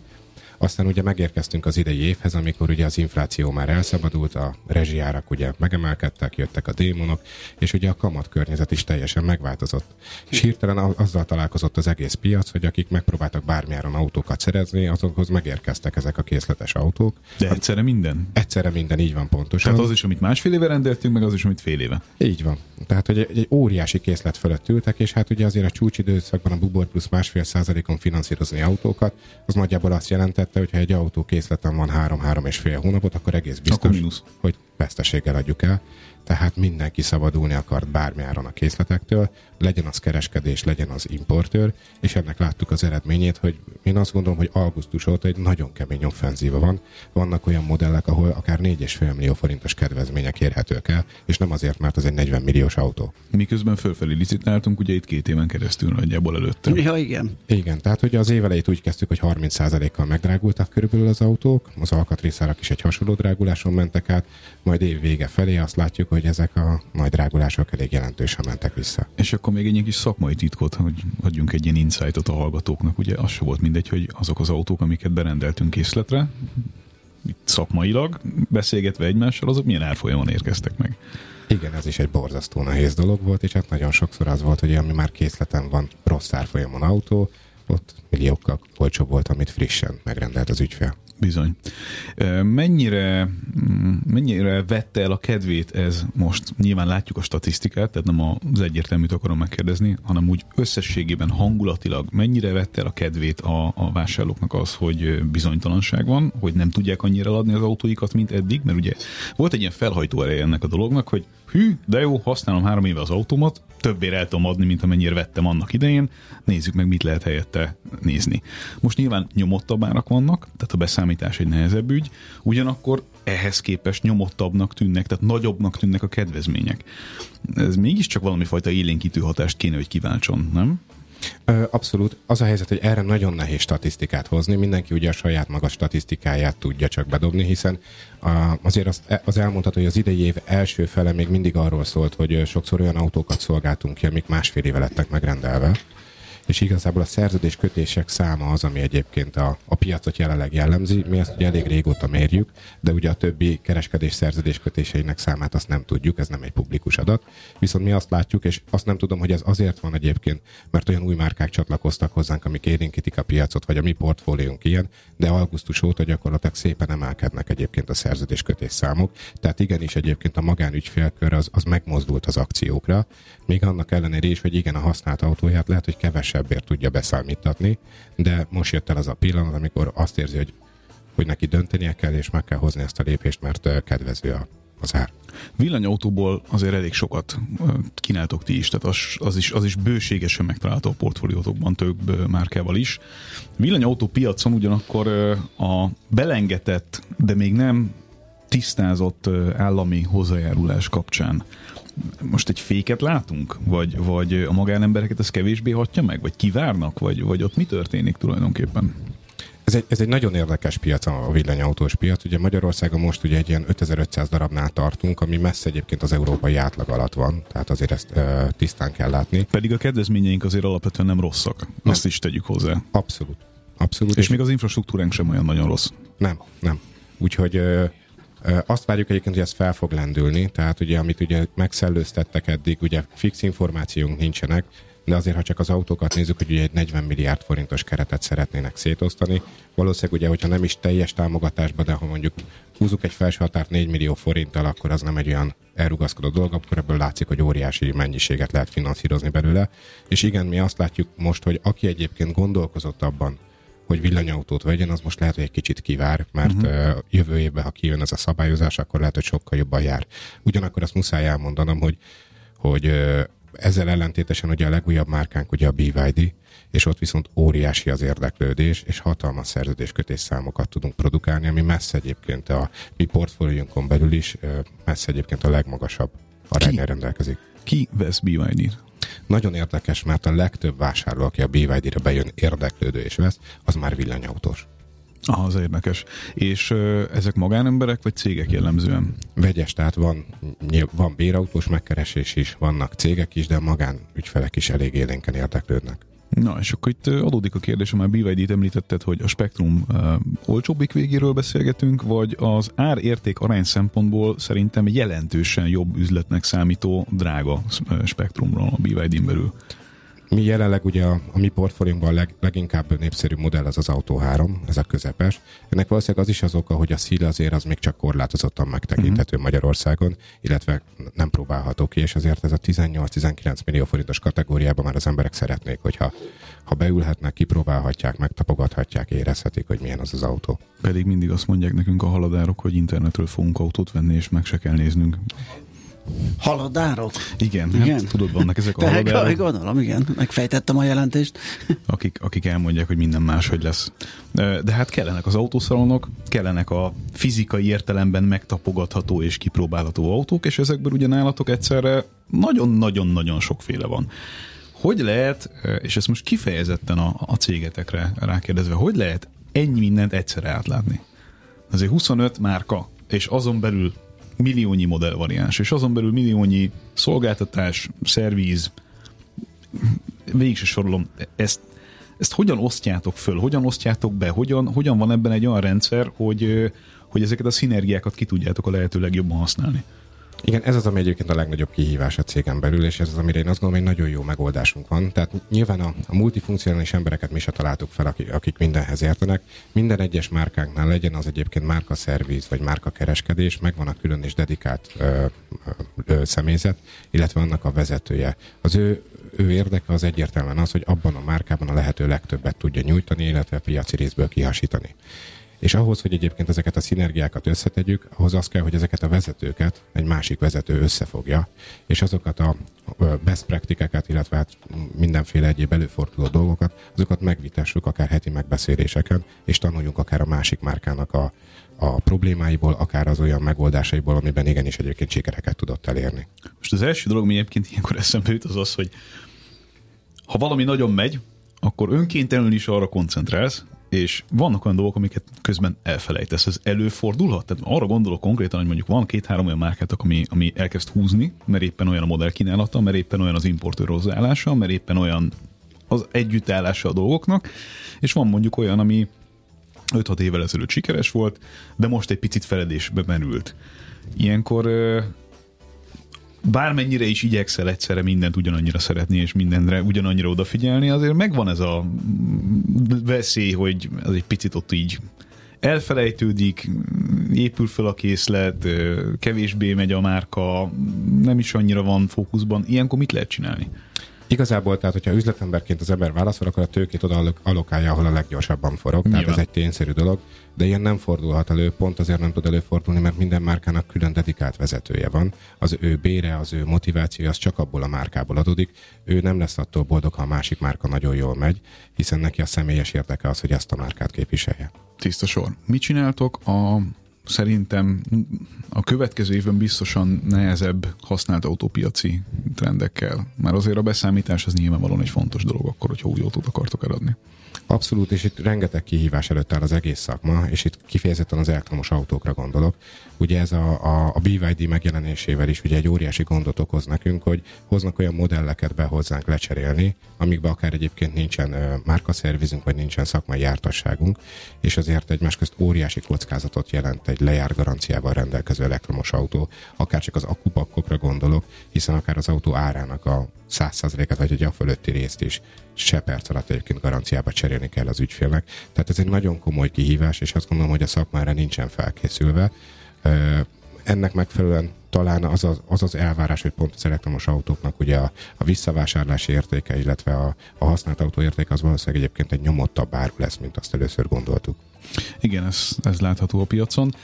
Aztán ugye megérkeztünk az idei évhez, amikor ugye az infláció már elszabadult, a rezsijárak ugye megemelkedtek, jöttek a démonok, és ugye a kamatkörnyezet is teljesen megváltozott. És hirtelen azzal találkozott az egész piac, hogy akik megpróbáltak bármiáron autókat szerezni, azokhoz megérkeztek ezek a készletes autók. De egyszerre minden? Egyszerre minden, így van pontosan. Tehát az is, amit másfél éve rendeltünk, meg az is, amit fél éve. Így van. Tehát, hogy egy óriási készlet fölött ültek, és hát ugye azért a csúcsidőszakban a bubor plusz 1,5%-on finanszírozni autókat, az nagyjából azt jelentett, hogyha egy autókészleten van 3-3,5 hónapot, akkor egész biztos, hogy veszteséggel adjuk el. Tehát mindenki szabadulni akart bármiáron a készletektől, legyen az kereskedés, legyen az importőr, és ennek láttuk az eredményét, hogy én azt gondolom, hogy augusztus óta egy nagyon kemény offenzíva van. Vannak olyan modellek, ahol akár 4,5 millió forintos kedvezmények érhetők el, és nem azért, mert az egy 40 milliós autó. Miközben fölfelé licitáltunk, ugye itt 2 éven keresztül nagyjából előtte. Ja, igen. Igen, tehát hogy az év elejét úgy kezdtük, hogy 30%-kal megdrágultak körülbelül az autók, az alkatrészárak is egy hasonló dráguláson mentek át, majd év vége felé azt látjuk, hogy ezek a nagy drágulások elég jelentősen mentek vissza. És akkor még egy kis szakmai titkot, hogy adjunk egy ilyen insightot a hallgatóknak, ugye az se volt mindegy, hogy azok az autók, amiket berendeltünk készletre, itt szakmailag beszélgetve egymással, azok milyen árfolyamon érkeztek meg. Igen, ez is egy borzasztó nehéz dolog volt, és hát nagyon sokszor az volt, hogy ami már készleten van rossz árfolyamon autó, ott milliókkal olcsóbb volt, amit frissen megrendelt az ügyfél. Bizony. Mennyire vette el a kedvét ez most? Nyilván látjuk a statisztikát, tehát nem az egyértelműt akarom megkérdezni, hanem úgy összességében hangulatilag mennyire vette el a kedvét a vásárlóknak az, hogy bizonytalanság van, hogy nem tudják annyira eladni az autóikat, mint eddig, mert ugye volt egy ilyen felhajtó ereje ennek a dolognak, hogy hű, de jó, használom 3 éve az autómat, többére el tudom adni, mint amennyire vettem annak idején, nézzük meg, mit lehet helyette nézni. Most nyilván nyomottabb árak vannak, tehát a beszámítás egy nehezebb ügy, ugyanakkor ehhez képest nyomottabbnak tűnnek, tehát nagyobbnak tűnnek a kedvezmények. Ez mégiscsak valami fajta élénkítő hatást kéne, hogy kiváltson, nem? Abszolút. Az a helyzet, hogy erre nagyon nehéz statisztikát hozni. Mindenki ugye a saját maga statisztikáját tudja csak bedobni, hiszen azért az elmondható, hogy az idei év első fele még mindig arról szólt, hogy sokszor olyan autókat szolgáltunk ki, amik másfél éve lettek megrendelve. És igazából a szerződéskötések száma az, ami egyébként a piacot jelenleg jellemzi. Mi azt ugye elég régóta mérjük, de ugye a többi kereskedés szerződéskötéseinek számát azt nem tudjuk, ez nem egy publikus adat. Viszont mi azt látjuk, és azt nem tudom, hogy ez azért van egyébként, mert olyan új márkák csatlakoztak hozzánk, amik érintik a piacot, vagy a mi portfóliónk ilyen, de augusztus óta gyakorlatilag szépen emelkednek egyébként a szerződéskötés számok. Tehát igenis egyébként a magánügyfélkör az megmozdult az akciókra, még annak ellenére is, hogy igen, a használt autóját lehet, hogy keves sebbért tudja beszámítatni, de most jött el az a pillanat, amikor azt érzi, hogy neki döntenie kell, és meg kell hozni ezt a lépést, mert kedvező az ár. Villanyautóból azért elég sokat kínáltok ti is, tehát az is bőségesen megtalálható a portfóliótokban több márkával is. Villanyautó piacon ugyanakkor a belengetett, de még nem tisztázott állami hozzájárulás kapcsán most egy féket látunk? Vagy a magánembereket ez kevésbé hatja meg? Vagy kivárnak? Vagy ott mi történik tulajdonképpen? Ez egy nagyon érdekes piac, a villanyautós piac. Ugye Magyarországon most ugye egy ilyen 5500 darabnál tartunk, ami messze egyébként az európai átlag alatt van, tehát azért ezt tisztán kell látni. Pedig a kedvezményeink azért alapvetően nem rosszak. Nem. Azt is tegyük hozzá. Abszolút. Abszolút. És még az infrastruktúránk sem olyan nagyon rossz. Nem. Úgyhogy... Azt várjuk egyébként, hogy ez fel fog lendülni, tehát ugye, amit ugye megszellőztettek eddig, ugye fix információnk nincsenek, de azért, ha csak az autókat nézzük, hogy ugye egy 40 milliárd forintos keretet szeretnének szétosztani, valószínűleg ugye, hogyha nem is teljes támogatásban, de ha mondjuk húzzuk egy felső határt 4 millió forinttal, akkor az nem egy olyan elrugaszkodó dolog, akkor ebből látszik, hogy óriási mennyiséget lehet finanszírozni belőle, és igen, mi azt látjuk most, hogy aki egyébként gondolkozott abban, hogy villanyautót vegyen, az most lehet, hogy egy kicsit kivár, mert jövő évben, ha kijön ez a szabályozás, akkor lehet, hogy sokkal jobban jár. Ugyanakkor azt muszáj elmondanom, hogy ezzel ellentétesen ugye a legújabb márkánk ugye a BYD, és ott viszont óriási az érdeklődés, és hatalmas szerződéskötés számokat tudunk produkálni, ami messze egyébként a mi portfóliónkon belül is messze egyébként a legmagasabb aránnyal rendelkezik. Ki vesz BYD-t? Nagyon érdekes, mert a legtöbb vásárló, aki a BYD-re bejön, érdeklődő és vesz, az már villanyautós. Az érdekes. És ezek magánemberek vagy cégek jellemzően? Vegyes, tehát van bérautós megkeresés is, vannak cégek is, de a magánügyfelek is elég élénken érdeklődnek. Na, és akkor itt adódik a kérdés, amely BYD-t említetted, hogy a spektrum olcsóbbik végéről beszélgetünk, vagy az ár-érték arány szempontból szerintem jelentősen jobb üzletnek számító drága spektrumról a BYD-n belül? Mi jelenleg ugye a mi portfóliumban leginkább népszerű modell az Autó 3, ez a közepes. Ennek valószínűleg az is az oka, hogy a szíl azért az még csak korlátozottan megtekinthető Magyarországon, illetve nem próbálható ki, és azért ez a 18-19 millió forintos kategóriában már az emberek szeretnék, hogyha beülhetnek, kipróbálhatják, megtapogathatják, érezhetik, hogy milyen az az autó. Pedig mindig azt mondják nekünk a haladárok, hogy internetről fogunk autót venni, és meg se kell néznünk. Haladárok? Igen. Hát, tudod, vannak ezek a haladárok. Gondolom, igen. Megfejtettem a jelentést. akik elmondják, hogy minden máshogy lesz. De hát kellenek az autószalonok, kellenek a fizikai értelemben megtapogatható és kipróbálható autók, és ezekből ugye nálatok egyszerre nagyon-nagyon-nagyon sokféle van. Hogy lehet, és ezt most kifejezetten a cégetekre rákérdezve, hogy lehet ennyi mindent egyszerre átlátni? Azért 25 márka, és azon belül milliónyi modellvariáns, és azon belül milliónyi szolgáltatás, szervíz, végig se sorolom, ezt hogyan osztjátok föl, hogyan osztjátok be, hogyan van ebben egy olyan rendszer, hogy ezeket a szinergiákat ki tudjátok a lehető legjobban használni? Igen, ez az, ami egyébként a legnagyobb kihívás a cégen belül, és ez az, amire én azt gondolom, hogy nagyon jó megoldásunk van. Tehát nyilván a multifunkcionális embereket mi se találtuk fel, akik mindenhez értenek. Minden egyes márkánknál, legyen az egyébként márkaszerviz vagy márkakereskedés, megvan a külön és dedikált személyzet, illetve annak a vezetője. Az ő érdeke az egyértelműen az, hogy abban a márkában a lehető legtöbbet tudja nyújtani, illetve piaci részből kihasítani. És ahhoz, hogy egyébként ezeket a szinergiákat összetegyük, ahhoz az kell, hogy ezeket a vezetőket egy másik vezető összefogja, és azokat a best practice-eket, illetve hát mindenféle egyéb előforduló dolgokat, azokat megvitassuk akár heti megbeszéléseken, és tanuljunk akár a másik márkának a problémáiból, akár az olyan megoldásaiból, amiben igenis egyébként sikereket tudott elérni. Most az első dolog, ami egyébként ilyenkor eszembe jut, az az, hogy ha valami nagyon megy, akkor önkéntelenül is arra koncentrálsz, és vannak olyan dolgok, amiket közben elfelejtesz. Ez előfordulhat? Tehát arra gondolok konkrétan, hogy mondjuk van 2-3 olyan márkátok, ami elkezd húzni, mert éppen olyan a modell kínálata, mert éppen olyan az importőr hozzáállása, mert éppen olyan az együttállása a dolgoknak, és van mondjuk olyan, ami 5-6 évvel ezelőtt sikeres volt, de most egy picit feledésbe menült. Ilyenkor bármennyire is igyekszel egyszerre mindent ugyanannyira szeretni, és mindenre ugyanannyira odafigyelni, azért megvan ez a veszély, hogy az egy picit ott így elfelejtődik, épül fel a készlet, kevésbé megy a márka, nem is annyira van fókuszban. Ilyenkor mit lehet csinálni? Igazából, tehát, hogyha üzletemberként az ember válaszol, akkor a tőkét oda allokálja, ahol a leggyorsabban forog. Nyilván. Tehát ez egy tényszerű dolog, de ilyen nem fordulhat elő, pont azért nem tud előfordulni, mert minden márkának külön dedikált vezetője van. Az ő bére, az ő motivációja, az csak abból a márkából adódik. Ő nem lesz attól boldog, ha a másik márka nagyon jól megy, hiszen neki a személyes érdeke az, hogy ezt a márkát képviselje. Tiszta sor. Mit csináltok szerintem a következő évben biztosan nehezebb használt autópiaci trendekkel? Már azért a beszámítás az nyilvánvalóan egy fontos dolog akkor, hogyha új autót akartok eladni. Abszolút, és itt rengeteg kihívás előtt áll az egész szakma, és itt kifejezetten az elektromos autókra gondolok. Ugye ez a BYD megjelenésével is ugye egy óriási gondot okoz nekünk, hogy hoznak olyan modelleket be hozzánk lecserélni, amikben akár egyébként nincsen márkaszervizünk, vagy nincsen szakmai jártasságunk, és azért egymást óriási kockázatot jelent egy lejárgaranciával rendelkező elektromos autó, akár csak az akkupakkokra gondolok, hiszen akár az autó árának a 100%-et vagy a fölötti részt is se perc alatt egyébként garanciába cserélni kell az ügyfélnek. Tehát ez egy nagyon komoly kihívás, és azt gondolom, hogy a szakma erre nincsen felkészülve. Ennek megfelelően talán az elvárás, hogy pont az elektromos autóknak ugye a visszavásárlási értéke, illetve a használt autó értéke az valószínűleg egyébként egy nyomottabb áru lesz, mint azt először gondoltuk. Igen, ez látható a piacon.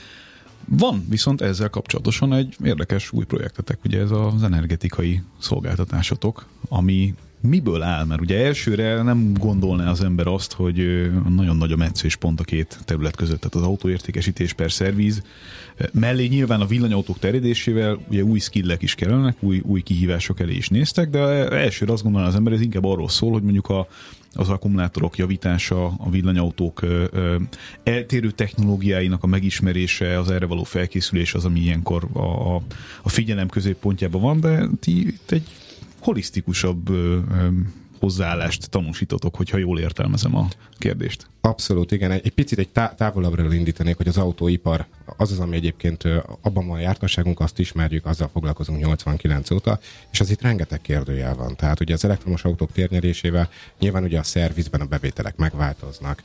Van viszont ezzel kapcsolatosan egy érdekes új projektetek, ugye ez az energetikai szolgáltatásotok, ami miből áll? Mert ugye elsőre nem gondolná az ember azt, hogy nagyon nagy a metszéspont a két terület között, tehát az autóértékesítés per szerviz. Mellé nyilván a villanyautók terjedésével ugye új skillek is kellenek, új kihívások elé is néztek, de elsőre azt gondolná az ember, ez inkább arról szól, hogy mondjuk az akkumulátorok javítása, a villanyautók eltérő technológiáinak a megismerése, az erre való felkészülés az, ami ilyenkor a figyelem középpontjában van, de ti itt egy holisztikusabb hozzáállást tanúsítotok, hogyha jól értelmezem a kérdést. Abszolút, igen. Egy picit egy távolabbról indítanék, hogy az autóipar az, ami egyébként abban van a jártasságunk, azt ismerjük, azzal foglalkozunk 89 óta, és az itt rengeteg kérdőjel van. Tehát ugye az elektromos autók térnyerésével nyilván ugye a szervizben a bevételek megváltoznak,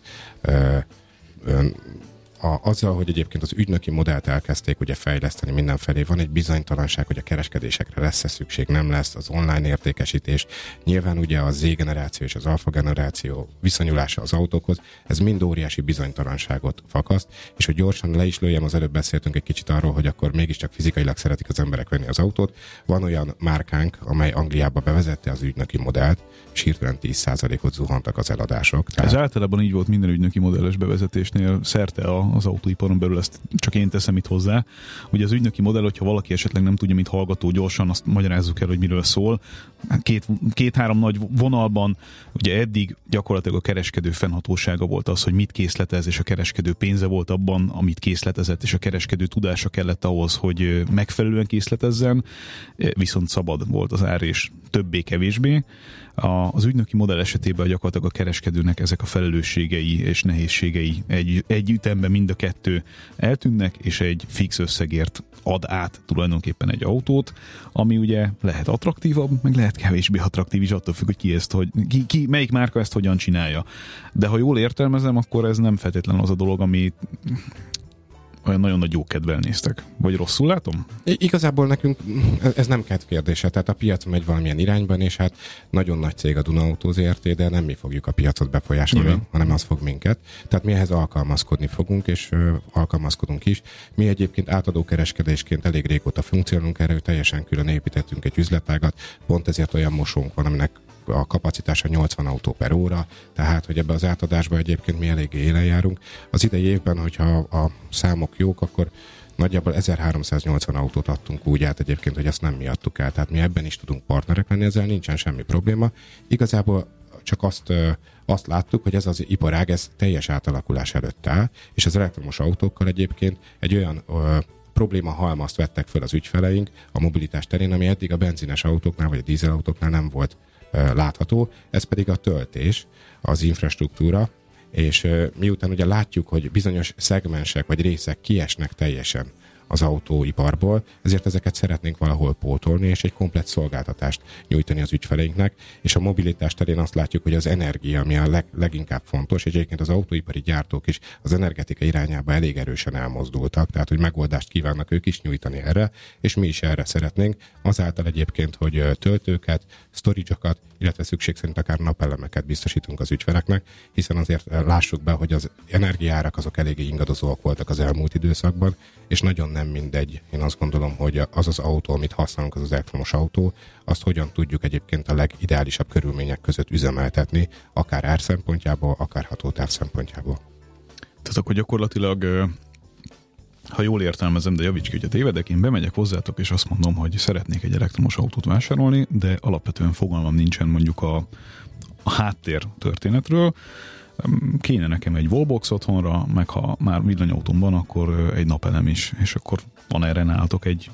azzal, hogy egyébként az ügynöki modellt elkezdték ugye fejleszteni mindenfelé, van egy bizonytalanság, hogy a kereskedésekre lesz-e szükség, nem lesz, az online értékesítés, nyilván ugye a Z-generáció és az alfa-generáció viszonyulása az autókhoz, ez mind óriási bizonytalanságot fakaszt, és hogy gyorsan le is lőjem, az előbb beszéltünk egy kicsit arról, hogy akkor mégiscsak fizikailag szeretik az emberek venni az autót. Van olyan márkánk, amely Angliába bevezette az ügynöki modellt, és hirtelen 10%-ot zuhantak az eladások. Tehát... Ez általában így volt minden ügynöki modelles bevezetésnél szerte az autóiparon belül, ezt csak én teszem itt hozzá. Ugye az ügynöki modell, hogyha valaki esetleg nem tudja, mint hallgató, gyorsan azt magyarázzuk el, hogy miről szól. Két-három nagy vonalban, ugye eddig gyakorlatilag a kereskedő fennhatósága volt az, hogy mit készletez, és a kereskedő pénze volt abban, amit készletezett, és a kereskedő tudása kellett ahhoz, hogy megfelelően készletezzen, viszont szabad volt az ár, és többé-kevésbé. Az ügynöki modell esetében gyakorlatilag a kereskedőnek ezek a felelősségei és nehézségei egy ütemben mind a kettő eltűnnek, és egy fix összegért ad át tulajdonképpen egy autót, ami ugye lehet attraktívabb, meg lehet kevésbé attraktív is, attól függ, hogy ki melyik márka ezt hogyan csinálja. De ha jól értelmezem, akkor ez nem feltétlenül az a dolog, ami olyan nagyon nagy jókedvel néztek. Vagy rosszul látom? Igazából nekünk ez nem kedvkérdése. Tehát a piac megy valamilyen irányban, és hát nagyon nagy cég a Duna Auto Zrt., de nem mi fogjuk a piacot befolyásolni, hanem az fog minket. Tehát mi ehhez alkalmazkodni fogunk, és alkalmazkodunk is. Mi egyébként átadókereskedésként elég régóta funkcionálunk, erről teljesen külön építettünk egy üzletágat, pont ezért olyan mosónk van, aminek a kapacitása 80 autó per óra, tehát hogy ebbe az átadásba egyébként mi eléggé élen járunk. Az idei évben, hogyha a számok jók, akkor nagyjából 1380 autót adtunk úgy át egyébként, hogy azt nem mi adtuk el. Tehát mi ebben is tudunk partnerek lenni, ezzel nincsen semmi probléma. Igazából csak azt láttuk, hogy ez az iparág ez teljes átalakulás előtt áll, és az elektromos autókkal egyébként egy olyan probléma halmazt vettek föl az ügyfeleink a mobilitás terén, ami eddig a benzines autóknál vagy a dízelautóknál nem volt látható, ez pedig a töltés, az infrastruktúra, és miután ugye látjuk, hogy bizonyos szegmensek vagy részek kiesnek teljesen az autóiparból, ezért ezeket szeretnénk valahol pótolni, és egy komplett szolgáltatást nyújtani az ügyfeleinknek, és a mobilitás terén azt látjuk, hogy az energia, ami a leginkább fontos, és egyébként az autóipari gyártók is az energetika irányába elég erősen elmozdultak, tehát hogy megoldást kívánnak ők is nyújtani erre, és mi is erre szeretnénk, azáltal egyébként, hogy töltőket, storage-okat, illetve szükség szerint akár napelemeket biztosítunk az ügyfeleknek, hiszen azért lássuk be, hogy az energiaárak azok eléggé ingadozóak voltak az elmúlt időszakban, és nagyon nem mindegy. Én azt gondolom, hogy az az autó, amit használunk, az az elektromos autó, azt hogyan tudjuk egyébként a legideálisabb körülmények között üzemeltetni, akár ár szempontjából, akár hatótáv szempontjából. Tehát akkor gyakorlatilag, ha jól értelmezem, de javíts ki, hogy tévedek, én bemegyek hozzátok, és azt mondom, hogy szeretnék egy elektromos autót vásárolni, de alapvetően fogalmam nincsen mondjuk a háttér történetről, kéne nekem egy wallbox otthonra, meg ha már villanyautóm van, akkor egy napelem is, és akkor van erre nálatok egy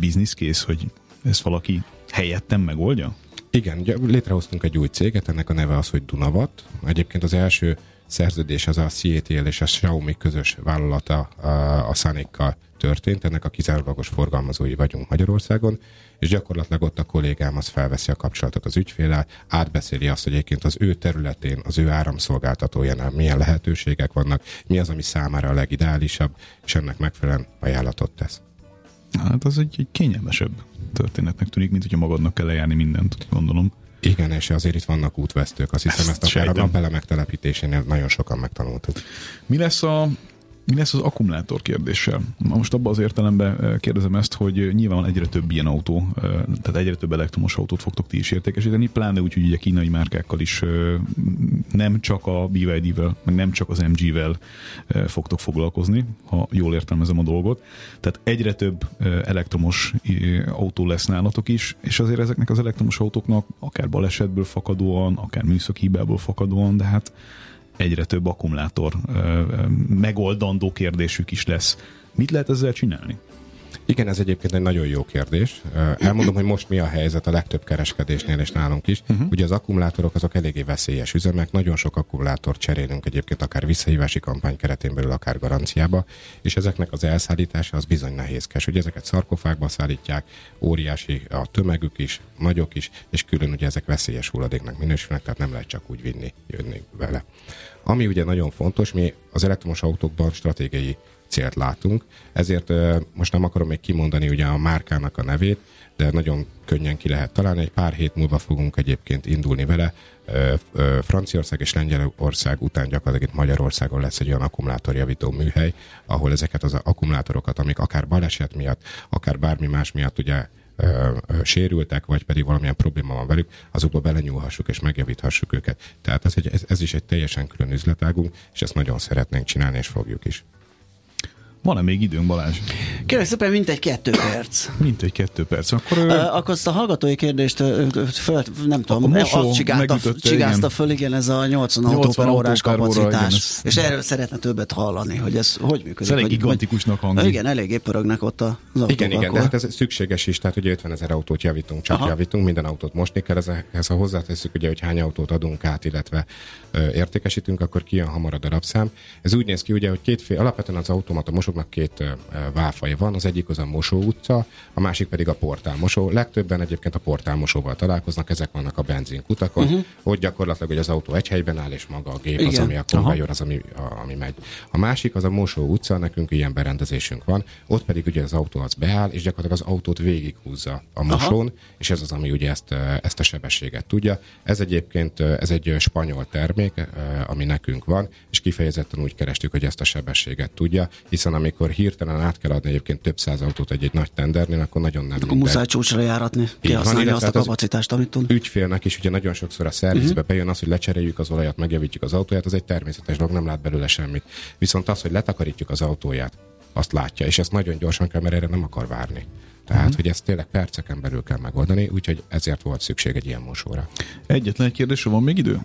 business case, hogy ezt valaki helyettem megoldja? Igen, létrehoztunk egy új céget, ennek a neve az, hogy Dunavat. Egyébként az első szerződés az a CETL és a Xiaomi közös vállalata a Szenikivel történt, ennek a kizárólagos forgalmazói vagyunk Magyarországon, és gyakorlatilag ott a kollégám az felveszi a kapcsolatot az ügyféllel, átbeszéli azt, hogy egyébként az ő területén, az ő áramszolgáltatójánál milyen lehetőségek vannak, mi az, ami számára a legideálisabb, és ennek megfelelően ajánlatot tesz. Hát az egy kényelmesebb történetnek tűnik, mint hogyha magadnak kell lejárni mindent, gondolom. Igen, és azért itt vannak útvesztők, azt hiszem ezt akár a napelemek telepítésénél nagyon sokan megtanultuk. Mi lesz az akkumulátor kérdéssel? Most abban az értelemben kérdezem ezt, hogy nyilván egyre több ilyen autó, tehát egyre több elektromos autót fogtok ti is értékesíteni, pláne úgy, hogy ugye kínai márkákkal is nem csak a BYD-vel, meg nem csak az MG-vel fogtok foglalkozni, ha jól értelmezem a dolgot. Tehát egyre több elektromos autó lesz nálatok is, és azért ezeknek az elektromos autóknak akár balesetből fakadóan, akár műszaki hibából fakadóan, de hát egyre több akkumulátor megoldandó kérdésük is lesz. Mit lehet ezzel csinálni? Igen, ez egyébként egy nagyon jó kérdés. Elmondom, hogy most mi a helyzet a legtöbb kereskedésnél és nálunk is. Ugye az akkumulátorok azok eléggé veszélyes üzemek, nagyon sok akkumulátort cserélünk egyébként akár visszahívási kampány keretén belül, akár garanciába, és ezeknek az elszállítása az bizony nehézkes. Ugye ezeket szarkofágba szállítják, óriási a tömegük is, nagyok is, és külön ugye ezek veszélyes hulladéknak minősülnek, tehát nem lehet csak úgy vinni, jönni vele. Ami ugye nagyon fontos, mi az elektromos autókban stratégiai célt látunk, ezért most nem akarom még kimondani ugye a márkának a nevét, de nagyon könnyen ki lehet találni, egy pár hét múlva fogunk egyébként indulni vele, Franciaország és Lengyelország után gyakorlatilag Magyarországon lesz egy olyan akkumulátorjavító műhely, ahol ezeket az akkumulátorokat, amik akár baleset miatt, akár bármi más miatt ugye sérültek, vagy pedig valamilyen probléma van velük, azokba belenyúlhassuk és megjavíthassuk őket. Tehát ez is egy teljesen külön üzletágunk, és ezt nagyon szeretnénk csinálni, és fogjuk is. Van-e még időnk, Balázs? Kérlek szépen, mintegy 2 perc. Mintegy 2 perc. Akkor azt a hallgatói kérdést föl, nem tudom, azt csigázta föl, igen, ez a 80 autó per órás kapacitás. És erről szeretne többet hallani, hogy ez hogy működik. Ez elég gigantikusnak hangzik. Igen, eléggé pörögnek ott az autók. Igen, de hát ez szükséges is, tehát ugye 50 000 autót javítunk, javítunk, minden autót mosni kell, ez ha hozzáteszük, ugye, hogy hány autót adunk át, illetve értékesítünk, akkor kijön hamar a darabszám. Ez úgy néz ki, ugye, hogy kétféle, alapvetően az automata mosó két válfaja van, az egyik az a Mosó utca, a másik pedig a Portálmosó. Legtöbben egyébként a Portálmosóval találkoznak, ezek vannak a benzinkutakon, ott gyakorlatilag, hogy az autó egy helyben áll, és maga a gép igen. Az, ami a konvejor, az, ami megy. A másik az a Mosó utca, nekünk ilyen berendezésünk van, ott pedig ugye az autó az beáll, és gyakorlatilag az autót végighúzza a mosón, és ez az, ami ugye ezt a sebességet tudja. Ez egyébként egy spanyol termék, ami nekünk van, és kifejezetten úgy kerestük, hogy ezt a sebességet tudja, hiszen amikor hirtelen át kell adni egyébként több száz autót egy nagy tendernél, akkor nagyon nem mindegy. Akkor muszáj csúcsra járatni, kihasználni azt a kapacitást, amit tud. Ügyfélnek is ugye nagyon sokszor a szervizbe bejön az, hogy lecseréljük az olajat, megjavítjuk az autóját, az egy természetes dolog, nem lát belőle semmit. Viszont az, hogy letakarítjuk az autóját, azt látja, és ezt nagyon gyorsan kell, mert erre nem akar várni. Tehát, hogy ezt tényleg perceken belül kell megoldani, úgyhogy ezért volt szükség egy ilyen mosóra. Egyetlen kérdés, van még idő?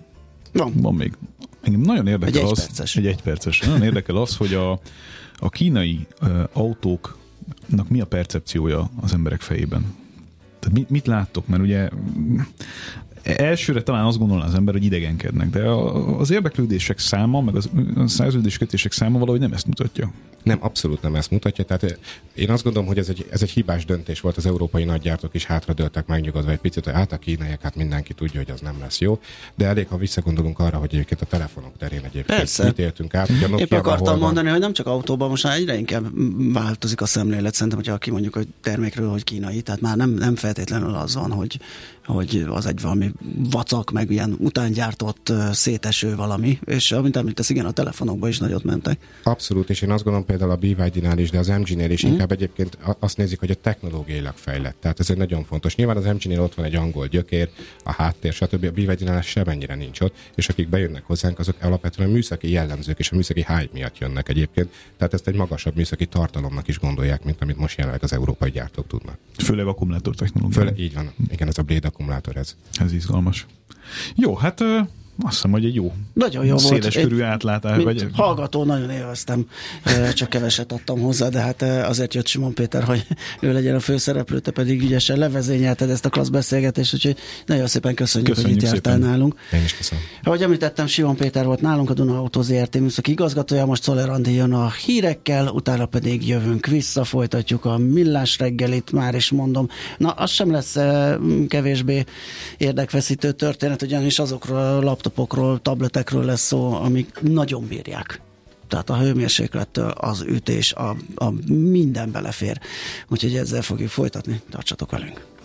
Van még. Engem nagyon érdekel egy perces. Nagyon érdekel az, hogy a kínai autóknak mi a percepciója az emberek fejében. Tehát mit láttok? Mert ugye elsőre talán azt gondolná az ember, hogy idegenkednek, de az érdeklődések száma, meg a szerződéskötések száma valahogy nem ezt mutatja. Nem, abszolút nem ezt mutatja. Tehát én azt gondolom, hogy ez egy hibás döntés volt, az európai nagygyártók is hátradőltek megnyugodva egy picit, hogy a kínaiak, hát mindenki tudja, hogy az nem lesz jó, de elég, ha visszagondolunk arra, hogy egyébként a telefonok terén egyébként mit éltünk át. Épp akartam mondani, hogy nem csak autóban, most már egyre inkább változik a szemlélet, szerintem, hogyha ki mondjuk a termékről, hogy kínai, tehát már nem feltétlenül az van, hogy az egy valami vacak, meg ilyen utángyártott széteső valami, és amint említesz, igen, a telefonokban is nagyot mentek. Abszolút, és én azt gondolom például a BYD-nál is, de az MG-nél is inkább egyébként azt nézik, hogy a technológiailag fejlett. Tehát ez egy nagyon fontos. Nyilván az MG-nél ott van egy angol gyökér, a háttér, stb. A BYD-nál semennyire nincs ott, és akik bejönnek hozzánk, azok alapvetően a műszaki jellemzők és a műszaki hype miatt jönnek egyébként. Tehát ezt egy magasabb műszaki tartalomnak is gondolják, mint amit most jelenleg az európai gyártók tudnak. Főleg akkumulátor technológia. Így van. Igen, ez a Blade akkumulátor ez. Ez izgalmas. Jó, hát azt hiszem, hogy egy jó. Nagyon jó széles volt. Széles körű átlátás. Vagy... Hallgató, nagyon élveztem. Csak keveset adtam hozzá, de hát azért jött Simon Péter, hogy ő legyen a főszereplő, te pedig ügyesen levezényelted ezt a klassz beszélgetést, úgyhogy nagyon szépen köszönjük hogy itt jártál nálunk. Én is köszönöm. Ahogy említettem, Simon Péter volt nálunk, a Duna Auto Zrt. Műszaki igazgatója, most Szoller Andi jön a hírekkel, utána pedig jövünk vissza, folytatjuk a Millás reggelit, már is mondom. Na, az sem lesz kevésbé érdekfeszítő történet, ugyanis azokról laptopokról, tabletekről lesz szó, amik nagyon bírják. Tehát a hőmérséklettől az ütés, a minden belefér. Úgyhogy ezzel fogjuk folytatni. Tartsatok velünk!